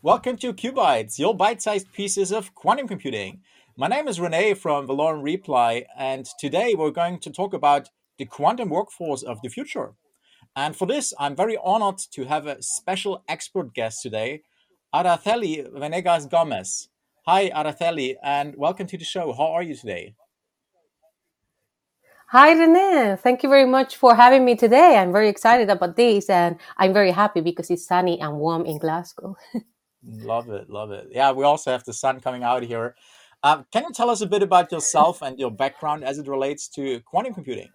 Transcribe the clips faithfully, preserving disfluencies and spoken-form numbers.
Welcome to QuBites, your bite-sized pieces of quantum computing. My name is Rene from Valorem Reply, and today we're going to talk about the quantum workforce of the future. And for this, I'm very honored to have a special expert guest today, Araceli Venegas-Gomez. Hi, Araceli, and welcome to the show. How are you today? Hi, Rene. Thank you very much for having me today. I'm very excited about this, and I'm very happy because it's sunny and warm in Glasgow. Love it, love it. Yeah, we also have the sun coming out here. Um, can you tell us a bit about yourself and your background as it relates to quantum computing?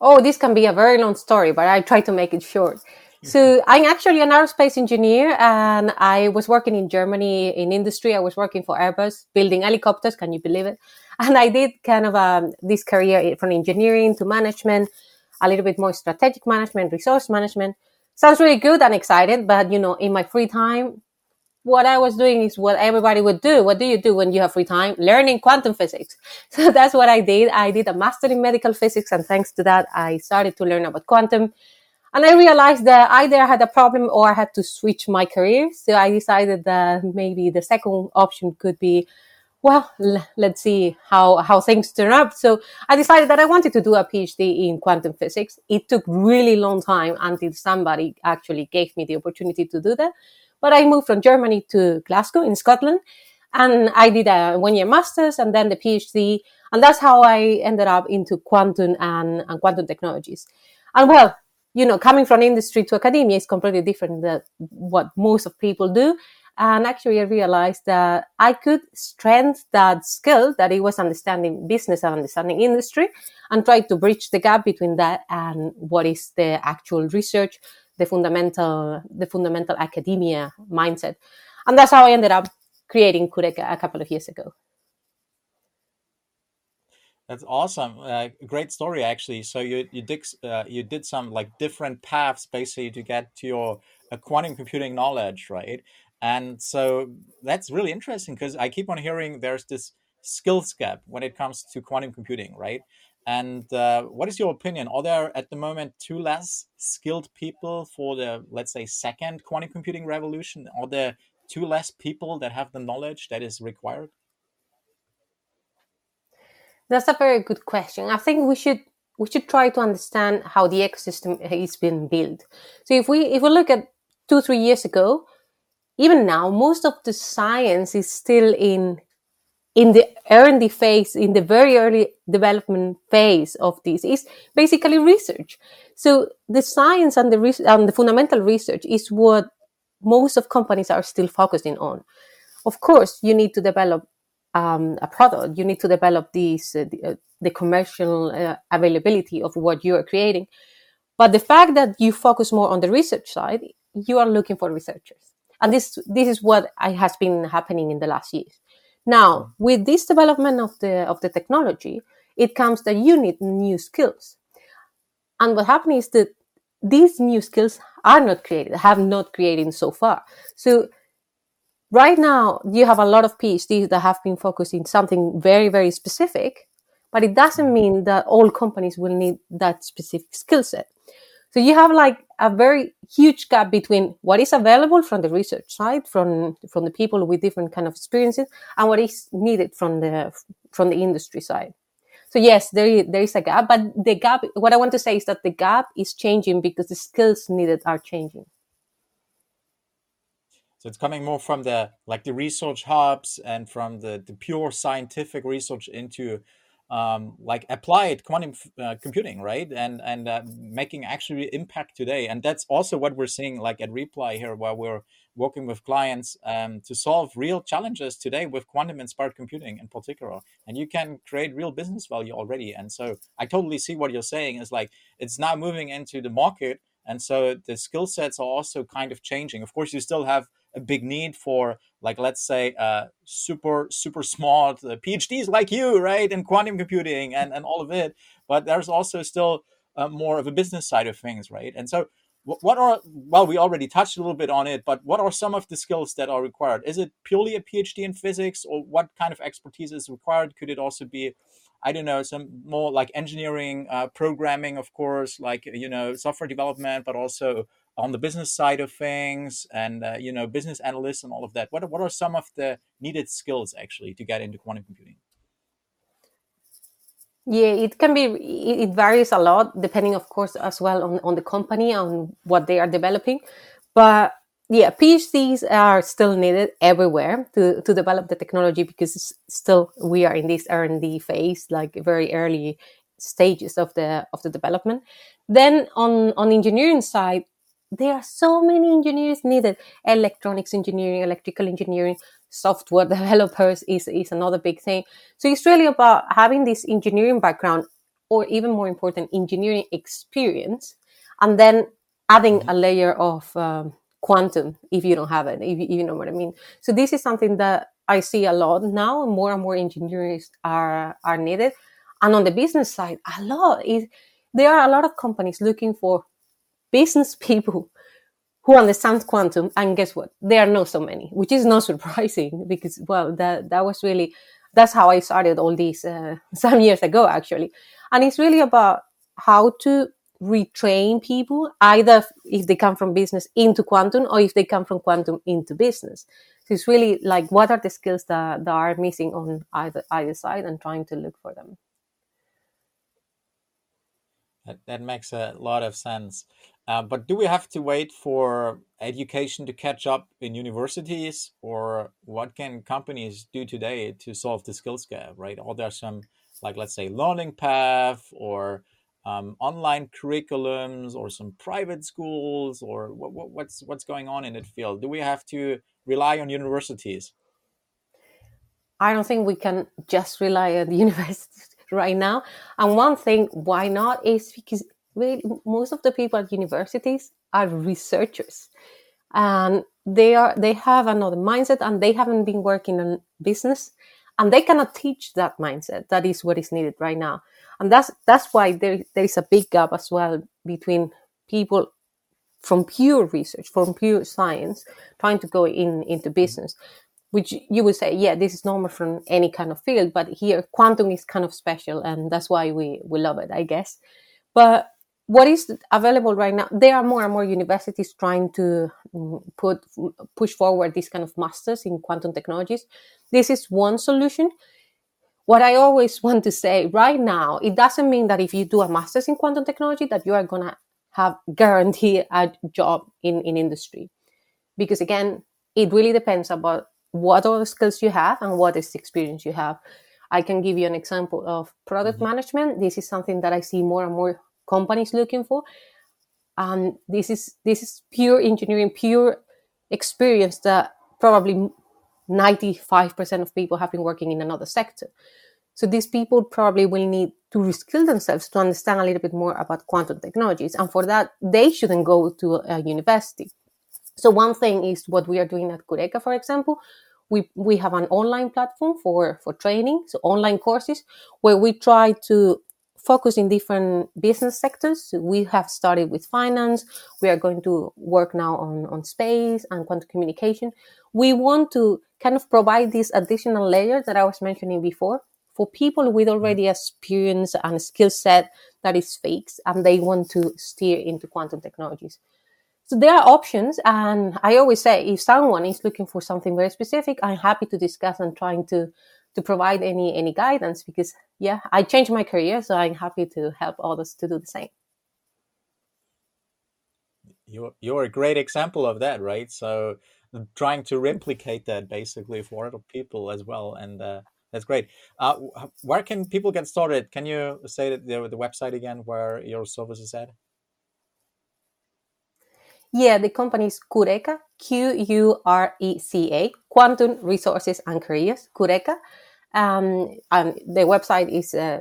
Oh, this can be a very long story, but I try to make it short. So I'm actually an aerospace engineer, and I was working in Germany in industry. I was working for Airbus, building helicopters. Can you believe it? And I did kind of um, this career from engineering to management, a little bit more strategic management, resource management. Sounds really good and exciting, but, you know, in my free time, what I was doing is what everybody would do. What do you do when you have free time? Learning quantum physics. So that's what I did. I did a master in medical physics, and thanks to that, I started to learn about quantum. And I realized that either I had a problem or I had to switch my career. So I decided that maybe the second option could be, well, l- let's see how, how things turn up. So I decided that I wanted to do a PhD in quantum physics. It took really long time until somebody actually gave me the opportunity to do that. But I moved from Germany to Glasgow in Scotland, and I did a one-year master's and then the PhD. And that's how I ended up into quantum and, and quantum technologies. And well, you know, coming from industry to academia is completely different than what most of people do. And actually, I realized that I could strengthen that skill, that it was understanding business and understanding industry, and try to bridge the gap between that and what is the actual research, the fundamental, the fundamental academia mindset. And that's how I ended up creating Qureca a couple of years ago. That's awesome. Uh, great story, actually. So you you did uh, you did some like different paths basically to get to your uh, quantum computing knowledge, right? And so that's really interesting because I keep on hearing there's this skills gap when it comes to quantum computing, right? And uh, what is your opinion? Are there at the moment two less skilled people for the, let's say, second quantum computing revolution? Are there two less people that have the knowledge that is required? That's a very good question. I think we should we should try to understand how the ecosystem is being built. So if we if we look at two, three years ago, even now, most of the science is still in in the early phase, in the very early development phase of this. It's basically research. So the science and the re- and the fundamental research is what most of companies are still focusing on. Of course, you need to develop Um, a product. You need to develop these, uh, the, uh, the commercial uh, availability of what you are creating. But the fact that you focus more on the research side, you are looking for researchers. And this this is what I, has been happening in the last years. Now, with this development of the of the technology, it comes that you need new skills. And what happens is that these new skills are not created, have not created so far. So right now, you have a lot of PhDs that have been focused in something very, very specific, but it doesn't mean that all companies will need that specific skill set. So you have like a very huge gap between what is available from the research side, from, from the people with different kind of experiences, and what is needed from the from the industry side. So yes, there there is a gap, but the gap, what I want to say is that the gap is changing because the skills needed are changing. So it's coming more from the like the research hubs and from the, the pure scientific research into um, like applied quantum uh, computing, right? And and uh, making actually impact today. And that's also what we're seeing like at Reply here, where we're working with clients um, to solve real challenges today with quantum-inspired computing in particular. And you can create real business value already. And so I totally see what you're saying is like it's now moving into the market. And so the skill sets are also kind of changing. Of course, you still have a big need for, like, let's say, uh, super, super smart uh, PhDs like you, right, in quantum computing and, and all of it. But there's also still uh, more of a business side of things, right? And so w- what are, well, we already touched a little bit on it, but what are some of the skills that are required? Is it purely a PhD in physics, or what kind of expertise is required? Could it also be, I don't know, some more like engineering, uh, programming, of course, like, you know, software development, but also on the business side of things and, uh, you know, business analysts and all of that? What, what are some of the needed skills actually to get into quantum computing? Yeah, it can be, it varies a lot depending, of course, as well on, on the company, on what they are developing. But yeah, PhDs are still needed everywhere to, to develop the technology, because it's still we are in this R and D phase, like very early stages of the of the development. Then on, on engineering side, there are so many engineers needed. Electronics engineering, electrical engineering, software developers is, is another big thing. So it's really about having this engineering background, or even more important, engineering experience, and then adding a layer of... Um, quantum if you don't have it, if you, you know what I mean. So this is something that I see a lot now. More and more engineers are are needed. And on the business side, a lot is there are a lot of companies looking for business people who understand quantum, and guess what, there are not so many, which is not surprising, because well, that that was really that's how I started all these uh, some years ago actually. And it's really about how to retrain people, either if they come from business into quantum, or if they come from quantum into business. So it's really like, what are the skills that, that are missing on either either side, and trying to look for them. That, that makes a lot of sense. Uh, but do we have to wait for education to catch up in universities, or what can companies do today to solve the skills gap, right? Or there's some, like, let's say, learning path, or Um, online curriculums, or some private schools, or what, what, what's what's going on in that field? Do we have to rely on universities? I don't think we can just rely on the universities right now. And one thing, why not, is because really most of the people at universities are researchers, and they are they have another mindset, and they haven't been working on business, and they cannot teach that mindset. That is what is needed right now. And that's that's why there there is a big gap as well between people from pure research, from pure science, trying to go in into business, which you would say, yeah, this is normal from any kind of field, but here quantum is kind of special, and that's why we, we love it, I guess. But what is available right now, there are more and more universities trying to put push forward this kind of masters in quantum technologies. This is one solution. What I always want to say right now, it doesn't mean that if you do a master's in quantum technology that you are going to have guaranteed a job in, in industry. Because again, it really depends about what are the skills you have and what is the experience you have. I can give you an example of product mm-hmm. management. This is something that I see more and more companies looking for. And um, this is this is pure engineering, pure experience that probably ninety-five percent of people have been working in another sector. So these people probably will need to reskill themselves to understand a little bit more about quantum technologies. And for that, they shouldn't go to a university. So one thing is what we are doing at Qureca, for example. We we have an online platform for, for training, so online courses, where we try to focus in different business sectors. So we have started with finance. We are going to work now on, on space and quantum communication. We want to kind of provide this additional layer that I was mentioning before for people with already experience and a skill set that is fixed, and they want to steer into quantum technologies. So there are options, and I always say, if someone is looking for something very specific, I'm happy to discuss and trying to to provide any any guidance, because yeah, I changed my career, so I'm happy to help others to do the same. You're you're a great example of that, right? So I'm trying to replicate that basically for other people as well, and uh, that's great. Uh, where can people get started? Can you say that the, the website again, where your service is at? Yeah, the company is Qureca, Q U R E C A, Quantum Resources and Careers, Qureca. Um, and the website is uh,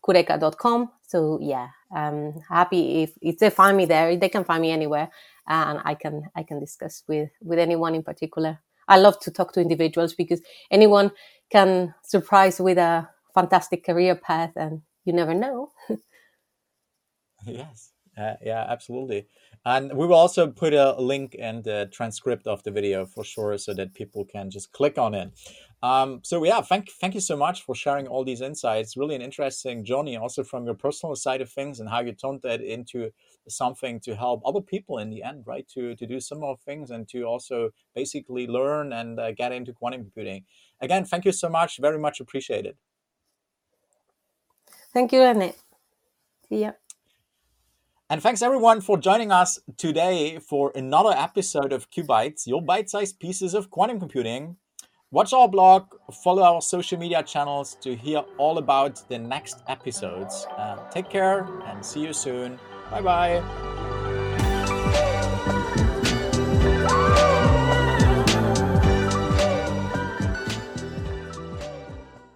qureca dot com. So yeah, um, happy if, if they find me there. They can find me anywhere, and I can I can discuss with, with anyone in particular. I love to talk to individuals, because anyone can surprise with a fantastic career path, and you never know. Yes. Uh, yeah, absolutely. And we will also put a link and the transcript of the video for sure, so that people can just click on it. Um, so yeah, thank thank you so much for sharing all these insights. Really an interesting journey also from your personal side of things and how you turned that into something to help other people in the end, right? To to do similar things and to also basically learn and uh, get into quantum computing. Again, thank you so much. Very much appreciated. Thank you, Rene. See ya. And thanks everyone for joining us today for another episode of QuBites, your bite-sized pieces of quantum computing. Watch our blog, follow our social media channels to hear all about the next episodes. Uh, take care and see you soon. Bye-bye.